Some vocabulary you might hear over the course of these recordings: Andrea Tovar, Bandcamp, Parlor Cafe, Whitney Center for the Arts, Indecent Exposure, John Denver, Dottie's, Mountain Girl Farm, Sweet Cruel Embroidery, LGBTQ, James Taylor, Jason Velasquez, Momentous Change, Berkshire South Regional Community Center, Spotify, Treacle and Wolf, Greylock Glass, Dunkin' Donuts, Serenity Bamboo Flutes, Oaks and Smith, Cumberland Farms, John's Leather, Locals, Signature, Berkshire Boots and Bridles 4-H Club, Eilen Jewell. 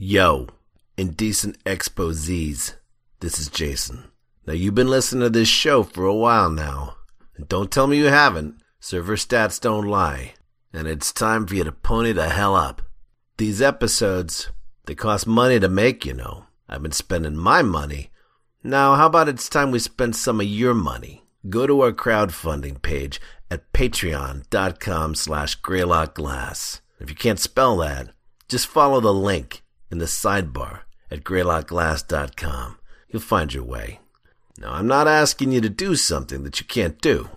Yo, Indecent Exposees. This is Jason. Now, you've been listening to this show for a while now. And don't tell me you haven't. Server stats don't lie. And it's time for you to pony the hell up. These episodes, they cost money to make, you know. I've been spending my money. Now, how about it's time we spend some of your money? Go to our crowdfunding page at patreon.com/GreylockGlass. If you can't spell that, just follow the link in the sidebar at greylockglass.com. You'll find your way. Now, I'm not asking you to do something that you can't do.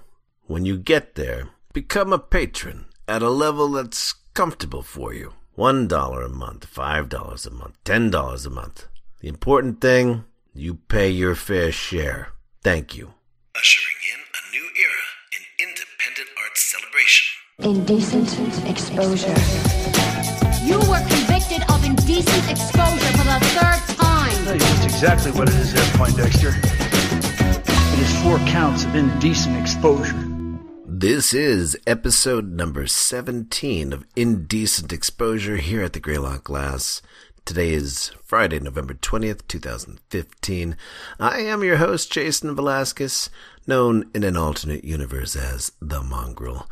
When you get there, become a patron at a level that's comfortable for you. $1 a month, $5 a month, $10 a month. The important thing, you pay your fair share. Thank you. Ushering in a new era in independent arts celebration. Indecent Exposure. You were convicted of indecent exposure for the third time. That's just exactly what it is there, Poindexter. It is 4 counts of indecent exposure. This is episode number 17 of Indecent Exposure here at the Greylock Glass. Today is Friday, November 20th, 2015. I am your host, Jason Velasquez, known in an alternate universe as The Mongrel.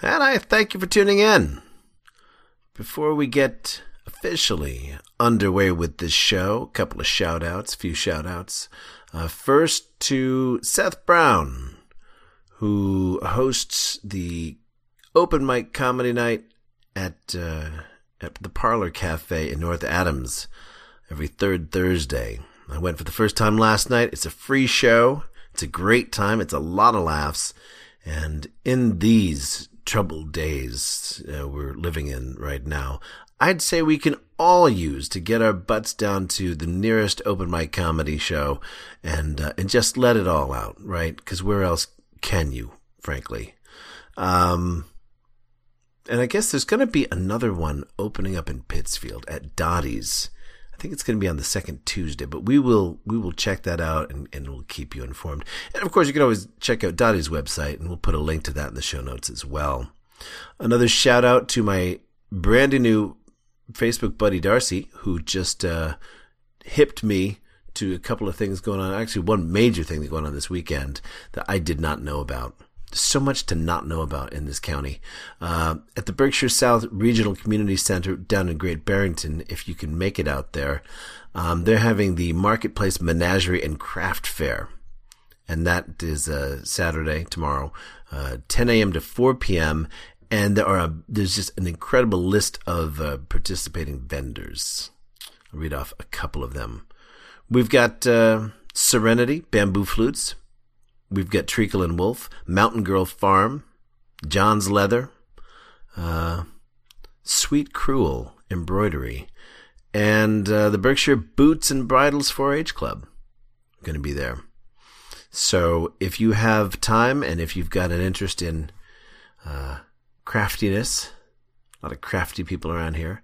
And I thank you for tuning in. Before we get officially underway with this show, a couple of shout-outs, first to Seth Brown, who hosts the open mic comedy night at the Parlor Cafe in North Adams every third Thursday. I went for the first time last night. It's a free show. It's a great time. It's a lot of laughs. And in these troubled days we're living in right now, I'd say we can all use to get our butts down to the nearest open mic comedy show and just let it all out, right? Because where else can you, frankly? And I guess there's going to be another one opening up in Pittsfield at Dottie's. I think it's going to be on the second Tuesday, but we will check that out and we'll keep you informed. And of course, you can always check out Dottie's website, and we'll put a link to that in the show notes as well. Another shout out to my brandy new Facebook buddy Darcy, who just hipped me to a couple of things going on. Actually, one major thing that's going on this weekend that I did not know about. So much to not know about in this county. At the Berkshire South Regional Community Center down in Great Barrington, if you can make it out there, they're having the Marketplace Menagerie and Craft Fair. And that is Saturday, tomorrow, 10 a.m. to 4 p.m. And there's just an incredible list of participating vendors. I'll read off a couple of them. We've got Serenity Bamboo Flutes. We've got Treacle and Wolf, Mountain Girl Farm, John's Leather, Sweet Cruel Embroidery, and the Berkshire Boots and Bridles 4-H Club. I'm going to be there. So if you have time and if you've got an interest in craftiness, a lot of crafty people around here,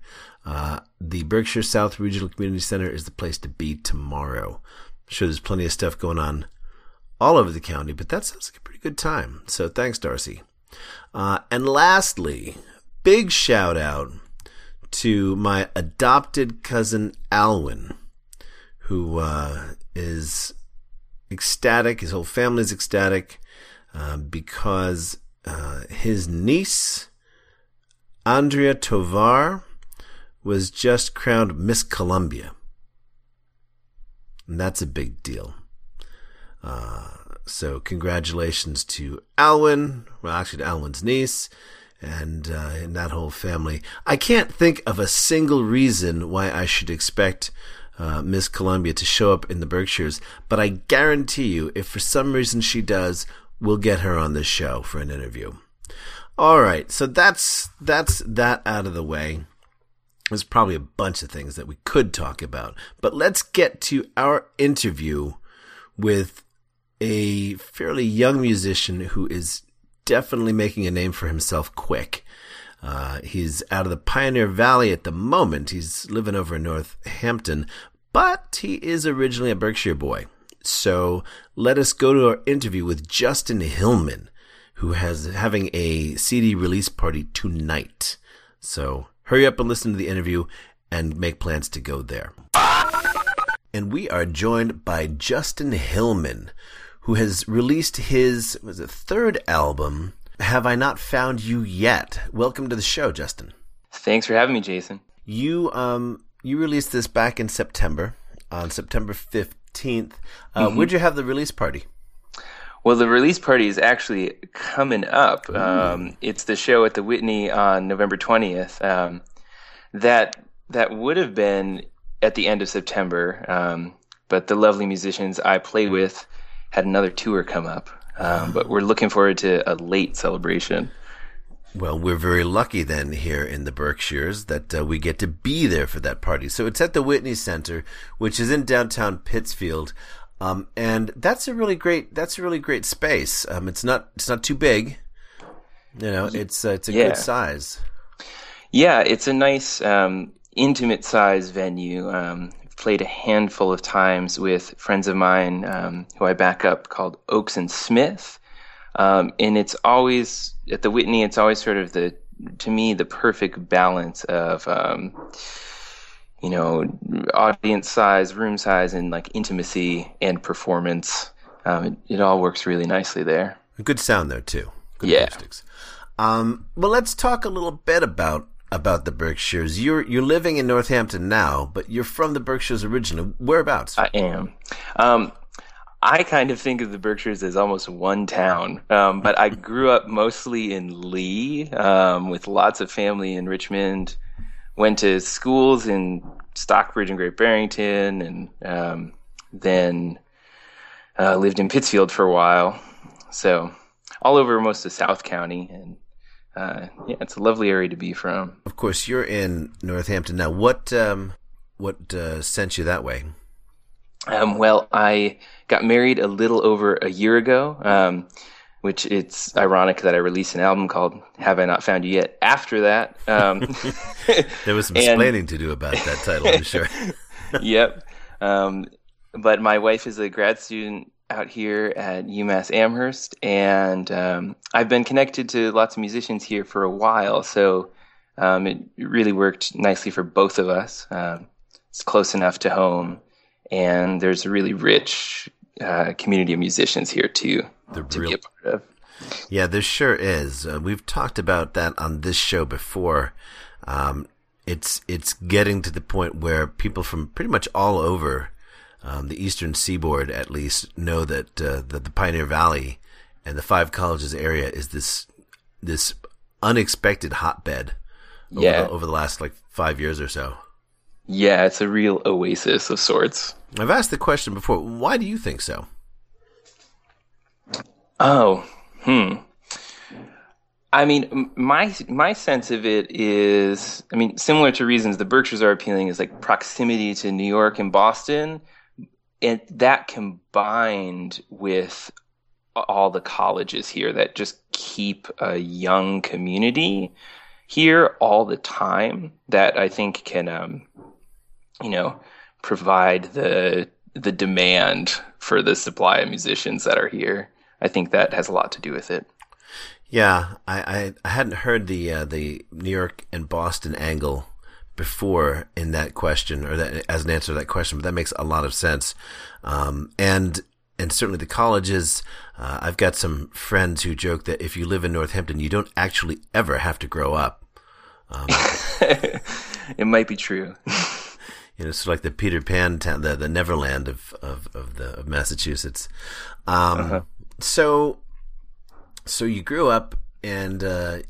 the Berkshire South Regional Community Center is the place to be tomorrow. I'm sure there's plenty of stuff going on all over the county, but that sounds like a pretty good time. So thanks, Darcy. And lastly, big shout out to my adopted cousin, Alwyn, who is ecstatic. His whole family's ecstatic because his niece, Andrea Tovar, was just crowned Miss Columbia. And that's a big deal. So congratulations to Alwyn, well, actually to Alwyn's niece and that whole family. I can't think of a single reason why I should expect Miss Columbia to show up in the Berkshires, but I guarantee you, if for some reason she does, we'll get her on this show for an interview. All right, so that's that out of the way. There's probably a bunch of things that we could talk about, but let's get to our interview with a fairly young musician who is definitely making a name for himself quick. He's out of the Pioneer Valley at the moment. He's living over in Northampton, but he is originally a Berkshire boy. So let us go to our interview with Justin Hillman, who is having a CD release party tonight. So hurry up and listen to the interview, and make plans to go there. And we are joined by Justin Hillman, who has released his third album, Have I Not Found You Yet? Welcome to the show, Justin. Thanks for having me, Jason. You released this back in September, on September 15th. Where'd you have the release party? Well, the release party is actually coming up. It's the show at the Whitney on November 20th. That would have been at the end of September, but the lovely musicians I play with had another tour come up. But we're looking forward to a late celebration. Well, we're very lucky then here in the Berkshires that we get to be there for that party. So it's at the Whitney Center, which is in downtown Pittsfield. And that's a really great space. It's not too big, it's a good size. Yeah. It's a nice, intimate size venue. I've played a handful of times with friends of mine, who I back up, called Oaks and Smith. And it's always at the Whitney, it's always sort of to me, the perfect balance of, audience size, room size, and like intimacy and performance. It all works really nicely there. A good sound there too. Good acoustics. Well, let's talk a little bit about the Berkshires. You're living in Northampton now, but you're from the Berkshires originally. Whereabouts? I am. I kind of think of the Berkshires as almost one town, but I grew up mostly in Lee, with lots of family in Richmond. Went to schools in Stockbridge and Great Barrington, and then lived in Pittsfield for a while. So all over most of South County, and it's a lovely area to be from. Of course, you're in Northampton now. What sent you that way? Well, I got married a little over a year ago, which it's ironic that I released an album called Have I Not Found You Yet after that. There was some explaining to do about that title, I'm sure. Yep. But my wife is a grad student out here at UMass Amherst, and I've been connected to lots of musicians here for a while, so it really worked nicely for both of us. It's close enough to home, and there's a really rich community of musicians here, too. Be a part of. Yeah, there sure is. We've talked about that on this show before. It's getting to the point where people from pretty much all over the Eastern Seaboard, at least, know that the Pioneer Valley and the Five Colleges area is this unexpected hotbed over the last 5 years or so. Yeah, it's a real oasis of sorts. I've asked the question before. Why do you think so? I mean, my sense of it is, similar to reasons the Berkshires are appealing is proximity to New York and Boston, and that combined with all the colleges here that just keep a young community here all the time, that I think can, provide the demand for the supply of musicians that are here. I think that has a lot to do with it. Yeah, I hadn't heard the New York and Boston angle before in that question, or that as an answer to that question, but that makes a lot of sense. And certainly the colleges. I've got some friends who joke that if you live in Northampton, you don't actually ever have to grow up. It might be true. It's the Peter Pan town, the Neverland of Massachusetts. So you grew up, and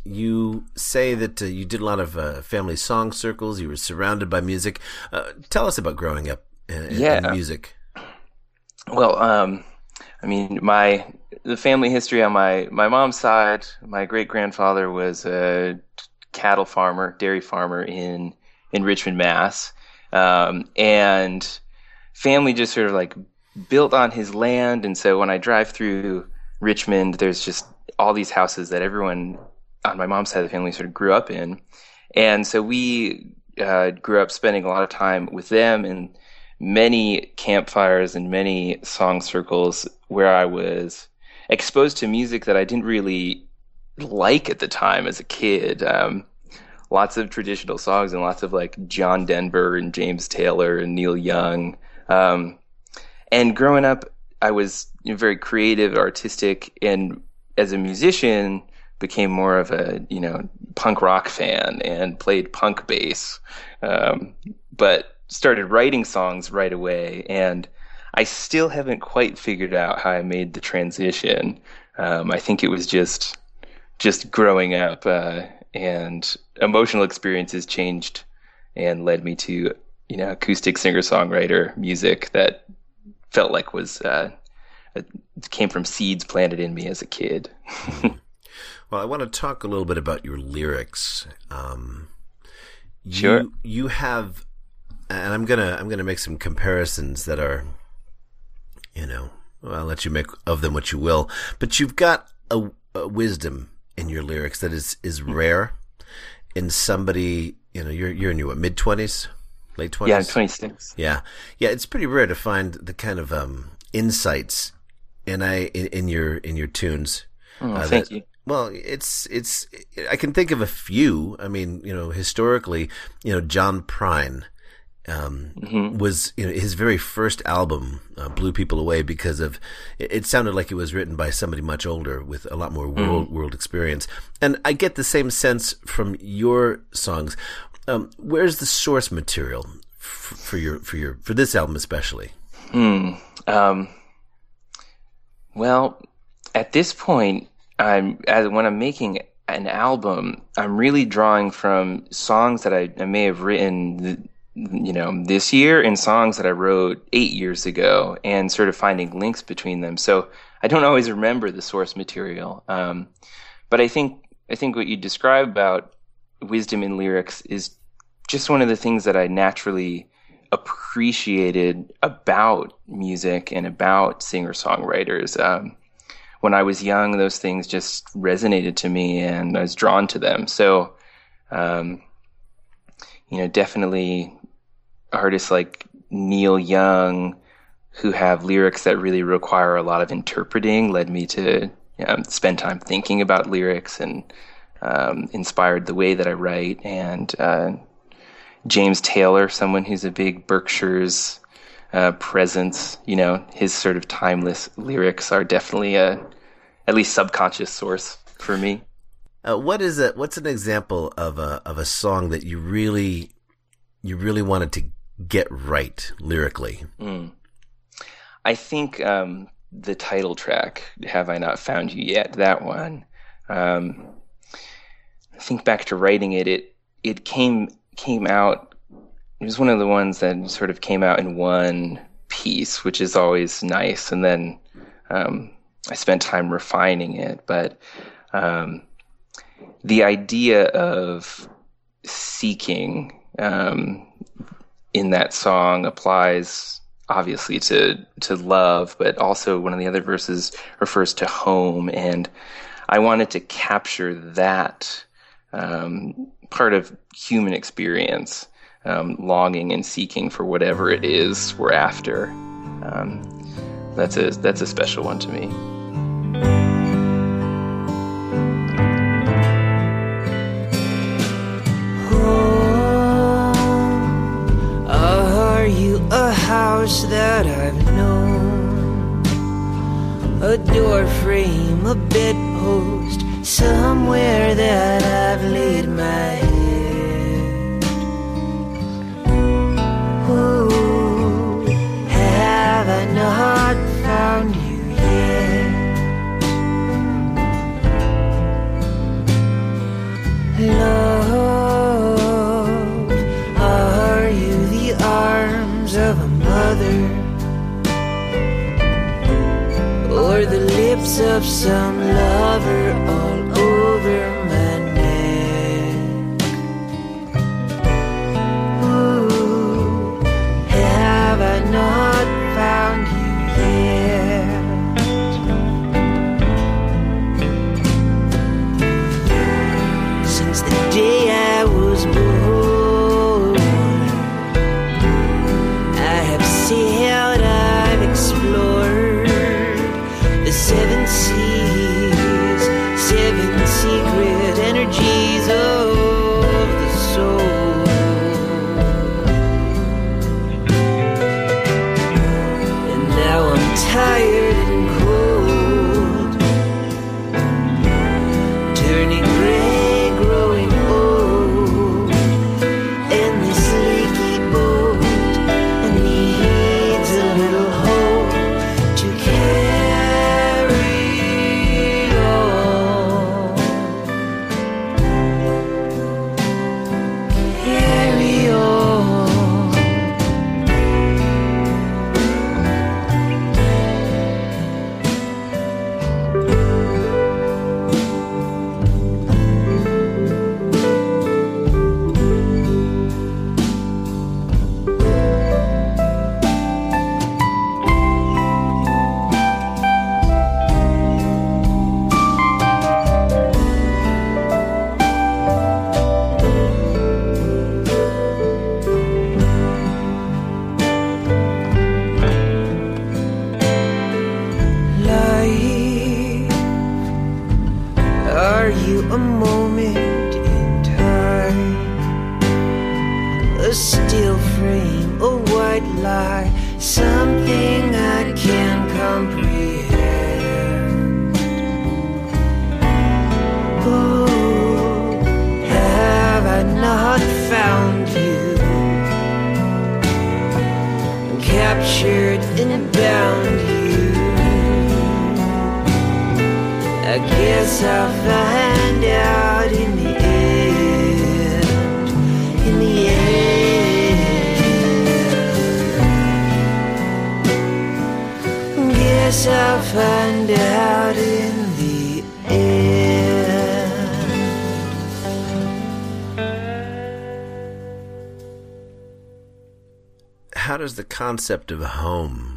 you say that you did a lot of family song circles. You were surrounded by music. Tell us about growing up in music. Well, the family history on my mom's side, my great-grandfather was a cattle farmer, dairy farmer in Richmond, Mass. And family just sort of built on his land, and so when I drive through Richmond, there's just all these houses that everyone on my mom's side of the family sort of grew up in, and so we grew up spending a lot of time with them, and many campfires and many song circles where I was exposed to music that I didn't really like at the time as a kid. lots of traditional songs and lots of like John Denver and James Taylor and Neil Young. And growing up, I was very creative, artistic, and as a musician became more of a, punk rock fan and played punk bass. But started writing songs right away, and I still haven't quite figured out how I made the transition. I think it was just growing up, and emotional experiences changed and led me to, acoustic singer-songwriter music that felt like was, came from seeds planted in me as a kid. Well, I want to talk a little bit about your lyrics. Sure. You have, and I'm gonna make some comparisons that are, I'll let you make of them what you will. But you've got a wisdom in your lyrics that is rare in somebody. You're in your mid-20s, late 20s. Yeah, I'm 26. Yeah. It's pretty rare to find the kind of insights in your tunes. Oh, thank you. Well, it's I can think of a few. I mean, historically, John Prine. Was his very first album blew people away because of it sounded like it was written by somebody much older with a lot more world experience, and I get the same sense from your songs. Where's the source material for this album especially? Well, at this point, when I'm making an album, I'm really drawing from songs that I may have written this year, and songs that I wrote 8 years ago, and sort of finding links between them. So I don't always remember the source material. But I think what you describe about wisdom in lyrics is just one of the things that I naturally appreciated about music and about singer-songwriters. When I was young, those things just resonated to me and I was drawn to them. So, definitely artists like Neil Young, who have lyrics that really require a lot of interpreting, led me to spend time thinking about lyrics and inspired the way that I write. And James Taylor, someone who's a big Berkshire's presence, his sort of timeless lyrics are definitely at least subconscious source for me. What's an example of a song that you really wanted to get right lyrically? I think the title track, "Have I Not Found You Yet?" That one. I think back to writing it. It came out. It was one of the ones that sort of came out in one piece, which is always nice. And then I spent time refining it, but. The idea of seeking in that song applies obviously to love, but also one of the other verses refers to home, and I wanted to capture that part of human experience, longing and seeking for whatever it is we're after. That's a special one to me. A house that I've known, a door frame, a bedpost, somewhere that I've laid my head. Ooh, have I not found you yet? Love, are you the arm of a mother, or the lips of some lover all over my neck? Ooh, have I not found you yet? Since the day I was born, I've explored the seven seas. steel frame, a white lie, something I can't comprehend. Oh, have I not found you? Captured and bound you. I guess I'll find out in the end. In the end. Guess I'll find out in the end. How does the concept of home,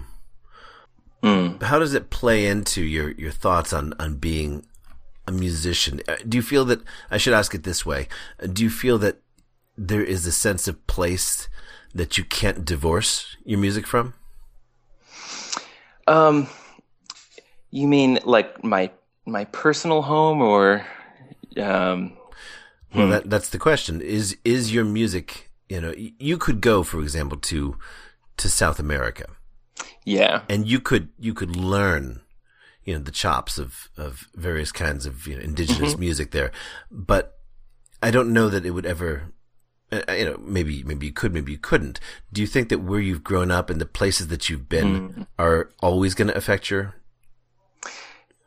how does it play into your thoughts on being a musician? Do you feel that, I should ask it this way, do you feel that there is a sense of place that you can't divorce your music from? You mean like my personal home, or well, that's the question. Is your music, you could go, for example, to South America. Yeah. And you could learn, the chops of various kinds of indigenous music there. But I don't know that it would ever, maybe you could, maybe you couldn't. Do you think that where you've grown up and the places that you've been are always going to affect your?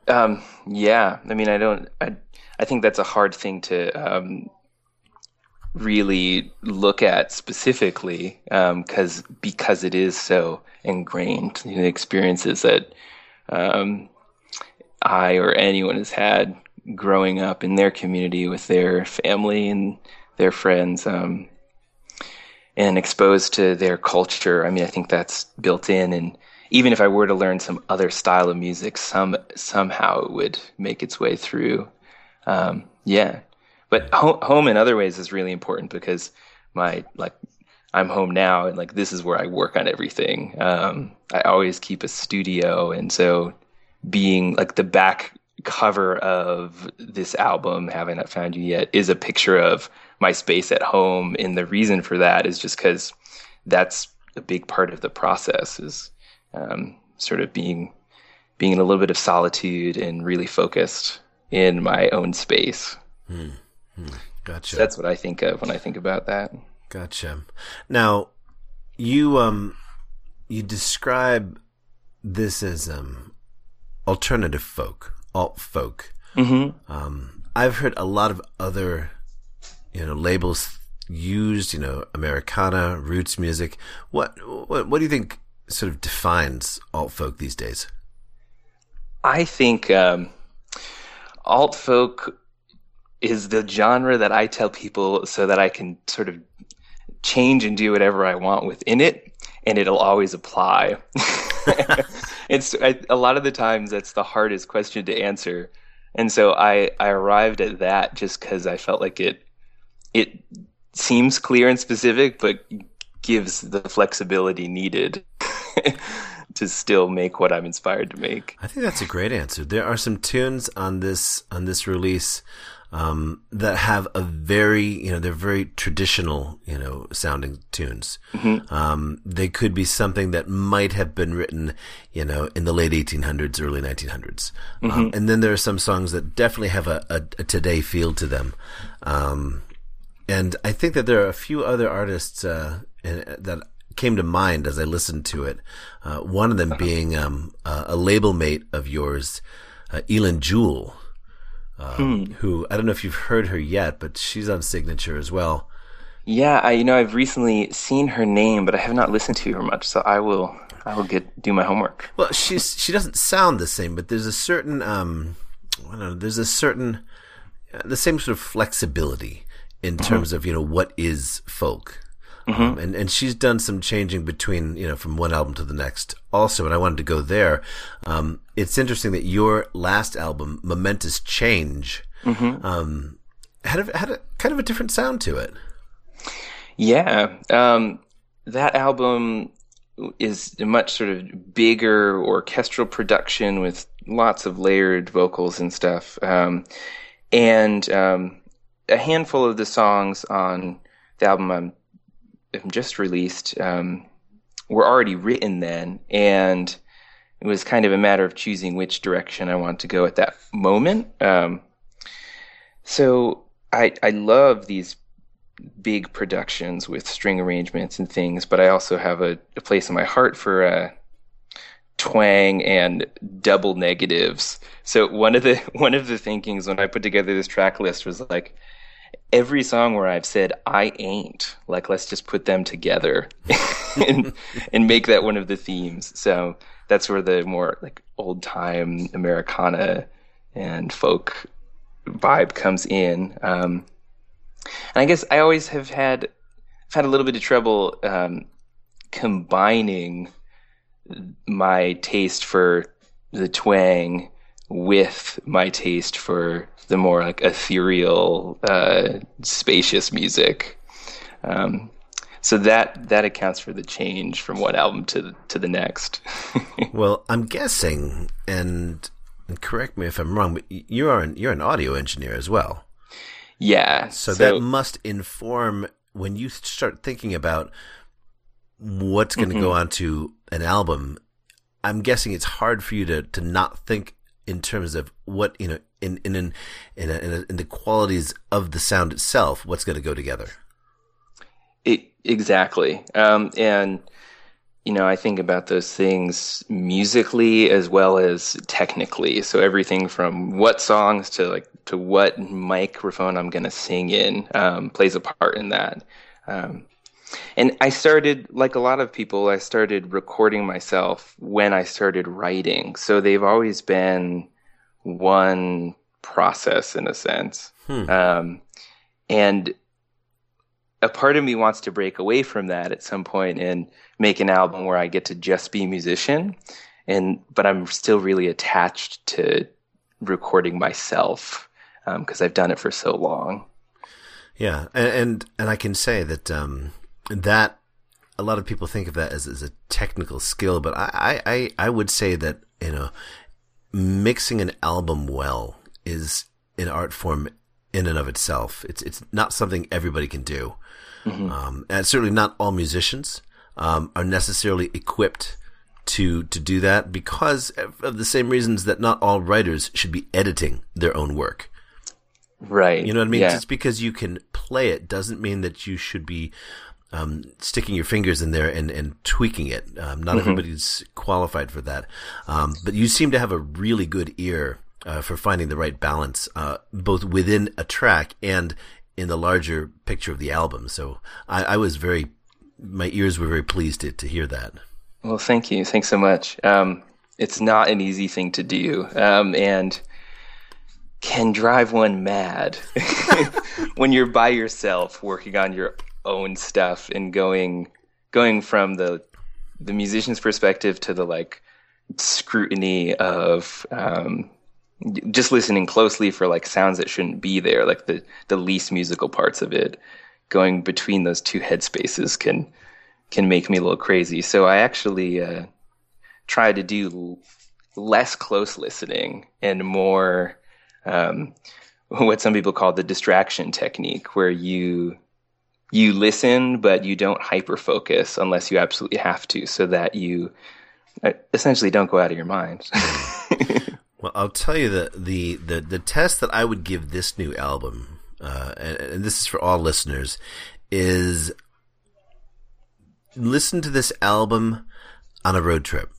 Yeah. I mean, I think that's a hard thing to really look at specifically, because it is so ingrained in the experiences that I or anyone has had growing up in their community with their family and their friends, and exposed to their culture. I mean, I think that's built in, and even if I were to learn some other style of music, somehow it would make its way through. But home in other ways is really important, because I'm home now, and this is where I work on everything. I always keep a studio, and so being the back cover of this album, Have I Not Found You Yet, is a picture of my space at home. And the reason for that is just because that's a big part of the process, is sort of being in a little bit of solitude and really focused in my own space. Gotcha. So that's what I think of when I think about that. Gotcha. Now, you describe this as alternative folk, alt folk. Mm-hmm. I've heard a lot of other labels used, Americana, roots music. What do you think sort of defines alt folk these days? I think alt folk is the genre that I tell people so that I can sort of change and do whatever I want within it, and it'll always apply. A lot of the times that's the hardest question to answer, and so I arrived at that just because I felt like it seems clear and specific, but gives the flexibility needed to still make what I'm inspired to make. I think that's a great answer. There are some tunes on this release that have a very, they're very traditional, sounding tunes. Mm-hmm. They could be something that might have been written, in the late 1800s, early 1900s. Mm-hmm. And then there are some songs that definitely have a today feel to them. And I think that there are a few other artists, that came to mind as I listened to it. One of them being, a label mate of yours, Eilen Jewell. Who, I don't know if you've heard her yet, but she's on Signature as well. Yeah, I've recently seen her name, but I have not listened to her much, so I will do my homework. Well, she doesn't sound the same, but there's a certain the same sort of flexibility in terms of what is folk. And she's done some changing between, from one album to the next also. And I wanted to go there. It's interesting that your last album, Momentous Change, had a kind of a different sound to it. Yeah. That album is a much sort of bigger orchestral production with lots of layered vocals and stuff. A handful of the songs on the album I'm just released were already written then, and it was kind of a matter of choosing which direction I wanted to go at that moment. So I love these big productions with string arrangements and things, but I also have a place in my heart for twang and double negatives. So one of the thinkings when I put together this track list was like, every song where I've said I ain't, like, let's just put them together and make that one of the themes. So that's where the more like old time Americana and folk vibe comes in. And I guess I always have had a little bit of trouble combining my taste for the twang with my taste for the more like ethereal, spacious music. So that accounts for the change from one album to the next. Well, I'm guessing, and correct me if I'm wrong, but you're an audio engineer as well. Yeah. So that must inform when you start thinking about what's going to go onto an album. I'm guessing it's hard for you to not think in terms of what, you know, in the qualities of the sound itself, what's going to go together. Exactly. And, you know, I think about those things musically as well as technically. So everything from what songs to what microphone I'm going to sing in plays a part in that. And I started, like a lot of people, I started recording myself when I started writing. So they've always been one process in a sense. And a part of me wants to break away from that at some point and make an album where I get to just be a musician. But I'm still really attached to recording myself because I've done it for so long. Yeah. And I can say that... that a lot of people think of that as a technical skill, but I would say that, you know, mixing an album well is an art form in and of itself. It's not something everybody can do. And certainly not all musicians are necessarily equipped to do that, because of the same reasons that not all writers should be editing their own work. Right. You know what I mean? Yeah. Just because you can play it doesn't mean that you should be sticking your fingers in there and tweaking it. Not everybody's qualified for that. But you seem to have a really good ear for finding the right balance, both within a track and in the larger picture of the album. So my ears were very pleased to hear that. Well, thank you. Thanks so much. It's not an easy thing to do. And can drive one mad when you're by yourself working on your own stuff and going from the musician's perspective to the like scrutiny of just listening closely for like sounds that shouldn't be there, like the least musical parts of it. Going between those two headspaces can make me a little crazy. So I actually try to do less close listening and more what some people call the distraction technique, where you listen, but you don't hyper-focus unless you absolutely have to, so that you essentially don't go out of your mind. Well, I'll tell you the test that I would give this new album, and this is for all listeners, is listen to this album on a road trip.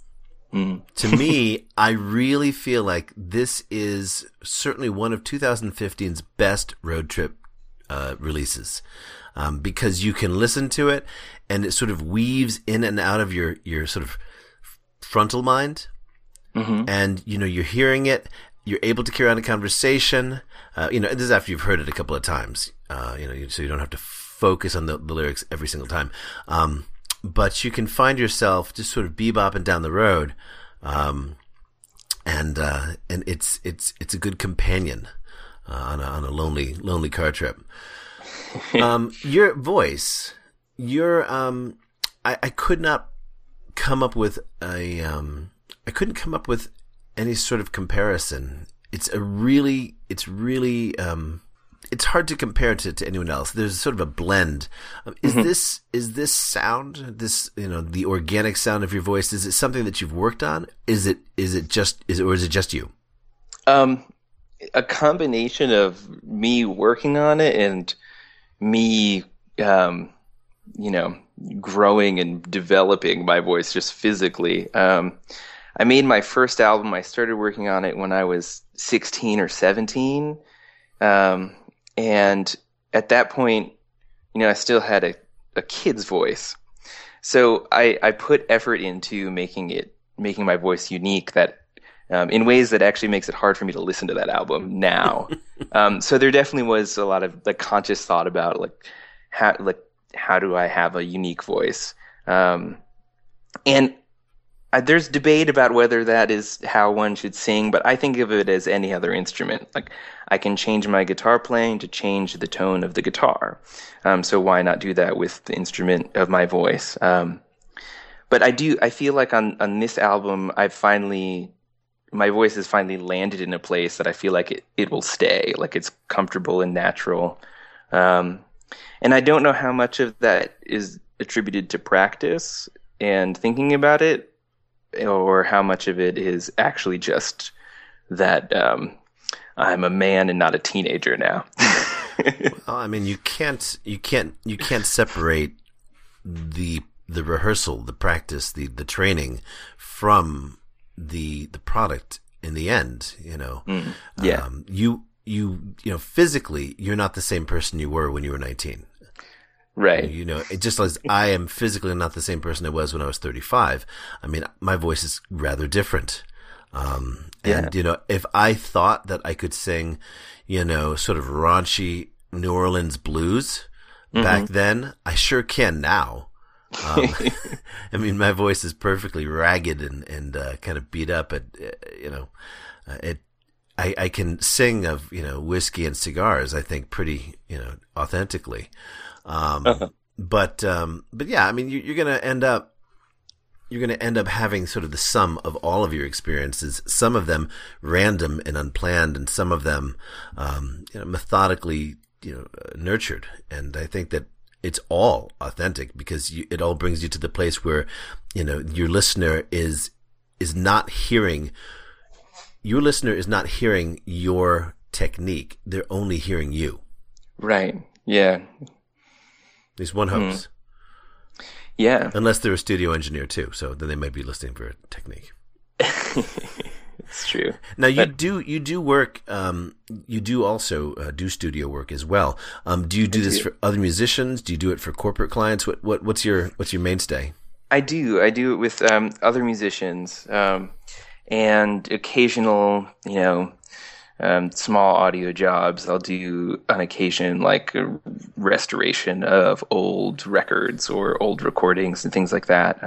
To me, I really feel like this is certainly one of 2015's best road trip releases. Because you can listen to it and it sort of weaves in and out of your sort of frontal mind. And, you know, you're hearing it, you're able to carry on a conversation. You know, this is after you've heard it a couple of times, you know, so you don't have to focus on the lyrics every single time. But you can find yourself just sort of bebopping down the road. And it's a good companion on a lonely car trip. Your voice, I could not come up with I couldn't come up with any sort of comparison. It's really it's hard to compare it to anyone else. There's sort of a blend. Is this sound, this, you know, the organic sound of your voice, is it something that you've worked on? Is it just you? A combination of me working on it and me, you know, growing and developing my voice just physically. I made my first album. I started working on it when I was 16 or 17. And at that point, you know, I still had a kid's voice. So I put effort into making my voice unique that, in ways that actually makes it hard for me to listen to that album now. So there definitely was a lot of like conscious thought about how do I have a unique voice? And there's debate about whether that is how one should sing, but I think of it as any other instrument. Like, I can change my guitar playing to change the tone of the guitar. So why not do that with the instrument of my voice? But I feel like on this album, my voice has finally landed in a place that I feel like it will stay. Like, it's comfortable and natural. And I don't know how much of that is attributed to practice and thinking about it, or how much of it is actually just that I'm a man and not a teenager now. Well, I mean, you can't separate the rehearsal, the practice, the training from the product in the end. You know, yeah. You know, physically, you're not the same person you were when you were 19. Right. You know, it just as I am physically not the same person I was when I was 35. I mean, my voice is rather different. And, you know, if I thought that I could sing, you know, sort of raunchy New Orleans blues back then, I sure can now. I mean, my voice is perfectly ragged and kind of beat up. I can sing of, you know, whiskey and cigars, I think, pretty, you know, authentically. But yeah, I mean, you're going to end up having sort of the sum of all of your experiences, some of them random and unplanned, and some of them, you know, methodically, you know, nurtured. And I think that it's all authentic because it all brings you to the place where, you know, your listener is not hearing your technique. They're only hearing you. Right. Yeah. At least one hopes. Yeah. Unless they're a studio engineer too, so then they might be listening for a technique. It's true. Now you do work. You do also do studio work as well. Do you do this for other musicians? Do you do it for corporate clients? What's your mainstay? I do it with other musicians and occasional, you know, small audio jobs. I'll do on occasion like a restoration of old records or old recordings and things like that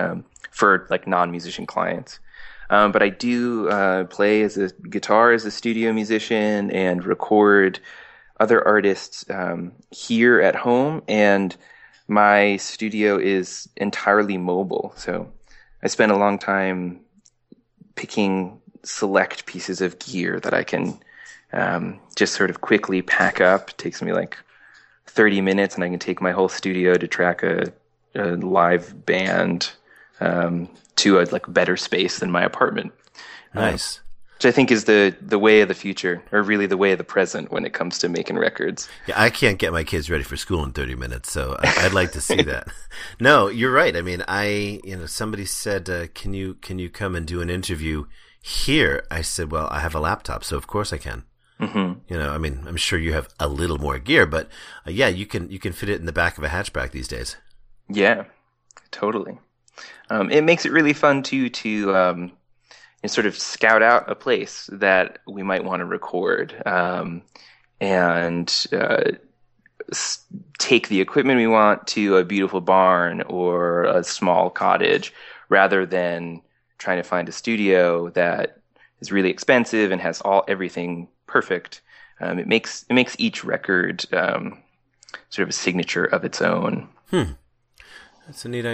for like non-musician clients. But I do play as a studio musician and record other artists here at home. And my studio is entirely mobile. So I spent a long time picking select pieces of gear that I can just sort of quickly pack up. It takes me like 30 minutes and I can take my whole studio to track a live band to a like better space than my apartment. Nice. Which I think is the way of the future, or really the way of the present when it comes to making records. Yeah, I can't get my kids ready for school in 30 minutes, so I'd like to see that. No, you're right. I mean, somebody said, can you come and do an interview here? I said, well, I have a laptop, so of course I can. You know, I mean, I'm sure you have a little more gear, but yeah, you can fit it in the back of a hatchback these days. Yeah, totally. It makes it really fun too to sort of scout out a place that we might want to record and take the equipment we want to a beautiful barn or a small cottage rather than trying to find a studio that is really expensive and has everything perfect. It makes each record sort of a signature of its own. That's a neat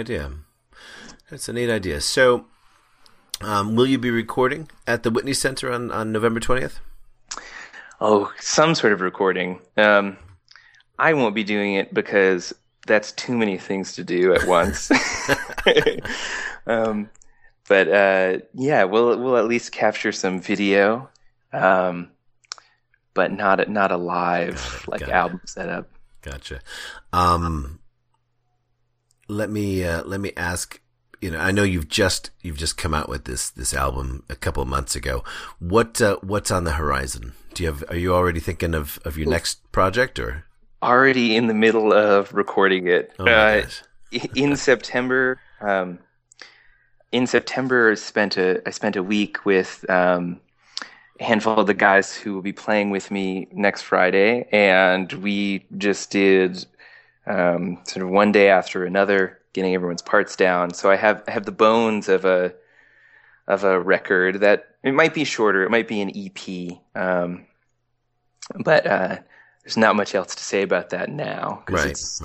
idea. So will you be recording at the Whitney Center on November 20th? some sort of recording. I won't be doing it because that's too many things to do at once. Yeah, we'll at least capture some video, but not a live album setup. Gotcha. Let me ask. I know you've just come out with this album a couple of months ago. What's on the horizon? Are you already thinking of your next project, or already in the middle of recording it? Oh my gosh. In September. In September, I spent a week with a handful of the guys who will be playing with me next Friday, and we just did sort of one day after another, getting everyone's parts down. So I have the bones of a record that it might be shorter, it might be an EP, but there's not much else to say about that now because it's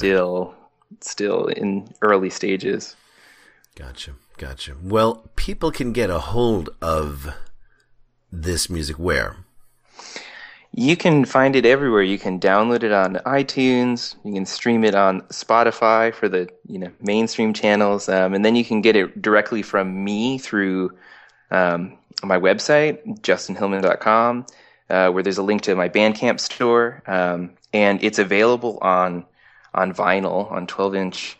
still in early stages. Gotcha. Well, people can get a hold of this music where? You can find it everywhere. You can download it on iTunes. You can stream it on Spotify for the mainstream channels, and then you can get it directly from me through my website, justinhillman.com, where there's a link to my Bandcamp store, and it's available on vinyl, on 12-inch.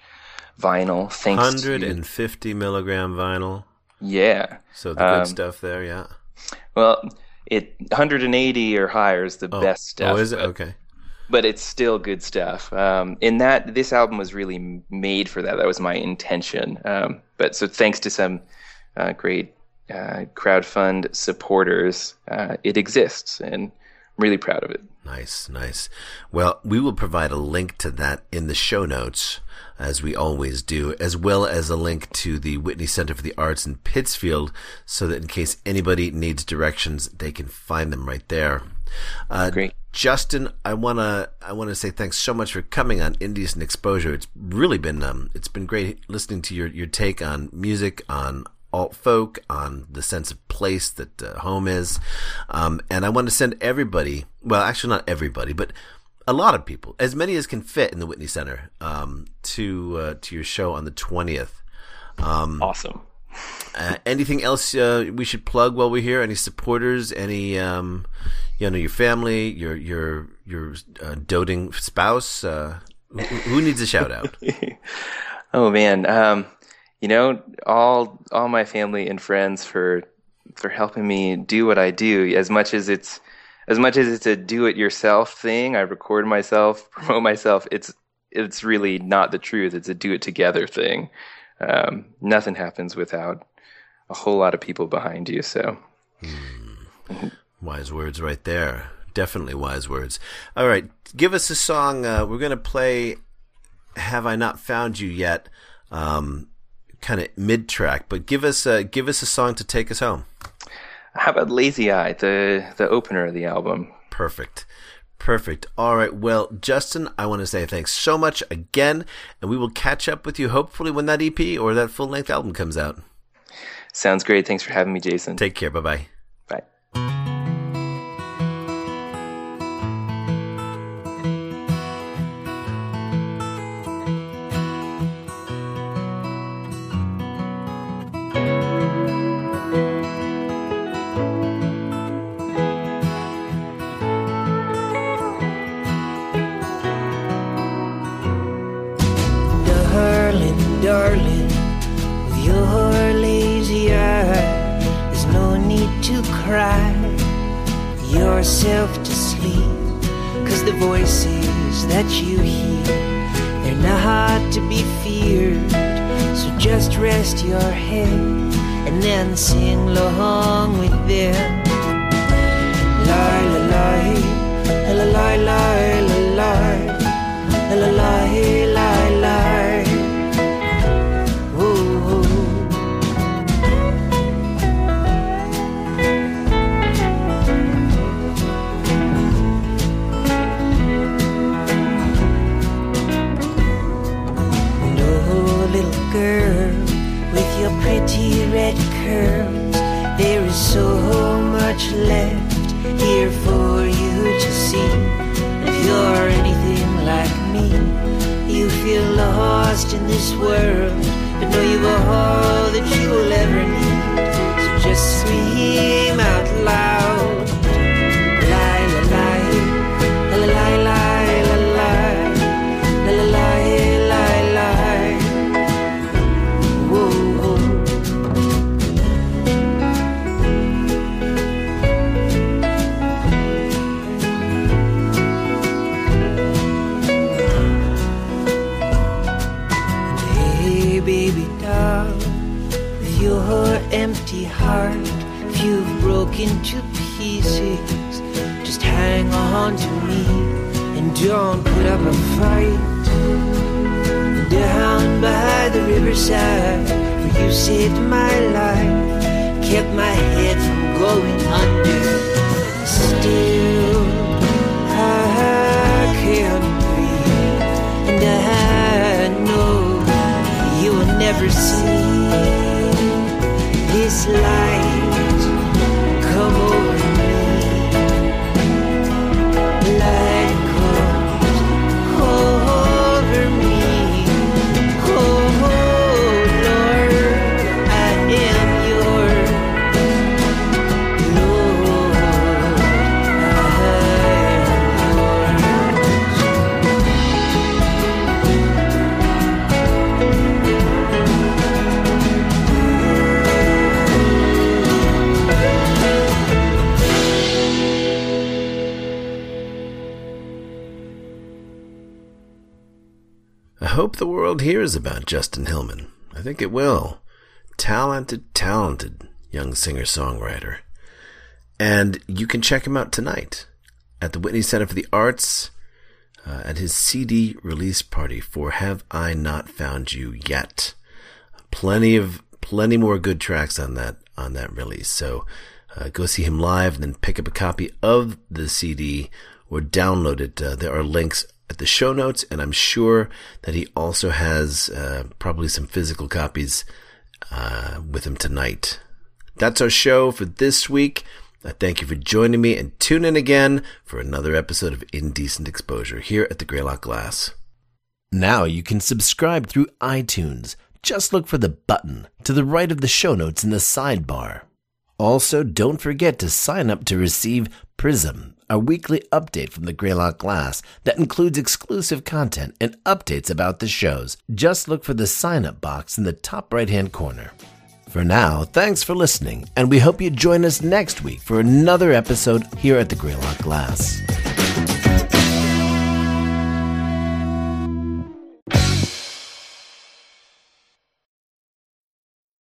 Vinyl, thanks 150 milligram vinyl. Yeah. So the good stuff there, yeah. Well, 180 or higher is the best stuff. Oh, is it? Okay. But it's still good stuff. And this album was really made for that. That was my intention. So thanks to some great crowdfund supporters, it exists, and I'm really proud of it. Nice. Well, we will provide a link to that in the show notes, as we always do, as well as a link to the Whitney Center for the Arts in Pittsfield, so that in case anybody needs directions, they can find them right there. Great. Justin, I wanna say thanks so much for coming on Indecent Exposure. It's really been it's been great listening to your take on music, on alt folk, on the sense of place that home is, and I want to send everybody. Well, actually, not everybody, but a lot of people, as many as can fit in the Whitney Center, to your show on the 20th. Awesome. Anything else we should plug while we're here? Any supporters? Any your family, your doting spouse? Who needs a shout out? Oh man, all my family and friends for helping me do what I do. As much as it's a do-it-yourself thing, I record myself, promote myself, it's really not the truth. It's a do-it-together thing. Nothing happens without a whole lot of people behind you. So, wise words right there. Definitely wise words. All right, give us a song. We're going to play Have I Not Found You Yet, kind of mid-track, but give us a song to take us home. How about Lazy Eye, the opener of the album? Perfect. All right. Well, Justin, I want to say thanks so much again, and we will catch up with you hopefully when that EP or that full-length album comes out. Sounds great. Thanks for having me, Jason. Take care. Bye-bye. Bye. Yourself to sleep, 'cause the voices that you hear, they're not to be feared. So just rest your head and then sing along with them. La la la la la la la la la. Girl, with your pretty red curls, there is so much left here for you lost in this world, but know you are all that you will ever need. So just scream out loud. La la la, la la la la la, la la la la la. Baby doll, with your empty heart, if you've broken to pieces, just hang on to me and don't put up a fight. Down by the riverside, where you saved my life, kept my head from going under. Still, I can't breathe, and I know you will never see this light come over me. Light comes over me. Oh Lord, I am yours. Lord, I am yours. I hope the world hears about Justin Hillman. I think it will. Talented, talented young singer-songwriter. And you can check him out tonight at the Whitney Center for the Arts at his CD release party for Have I Not Found You Yet. Plenty more good tracks on that release. So go see him live and then pick up a copy of the CD or download it. There are links at the show notes, and I'm sure that he also has probably some physical copies with him tonight. That's our show for this week. I thank you for joining me, and tune in again for another episode of Indecent Exposure here at the Greylock Glass. Now you can subscribe through iTunes. Just look for the button to the right of the show notes in the sidebar. Also, don't forget to sign up to receive Prism, a weekly update from the Greylock Glass that includes exclusive content and updates about the shows. Just look for the sign-up box in the top right-hand corner. For now, thanks for listening, and we hope you join us next week for another episode here at the Greylock Glass.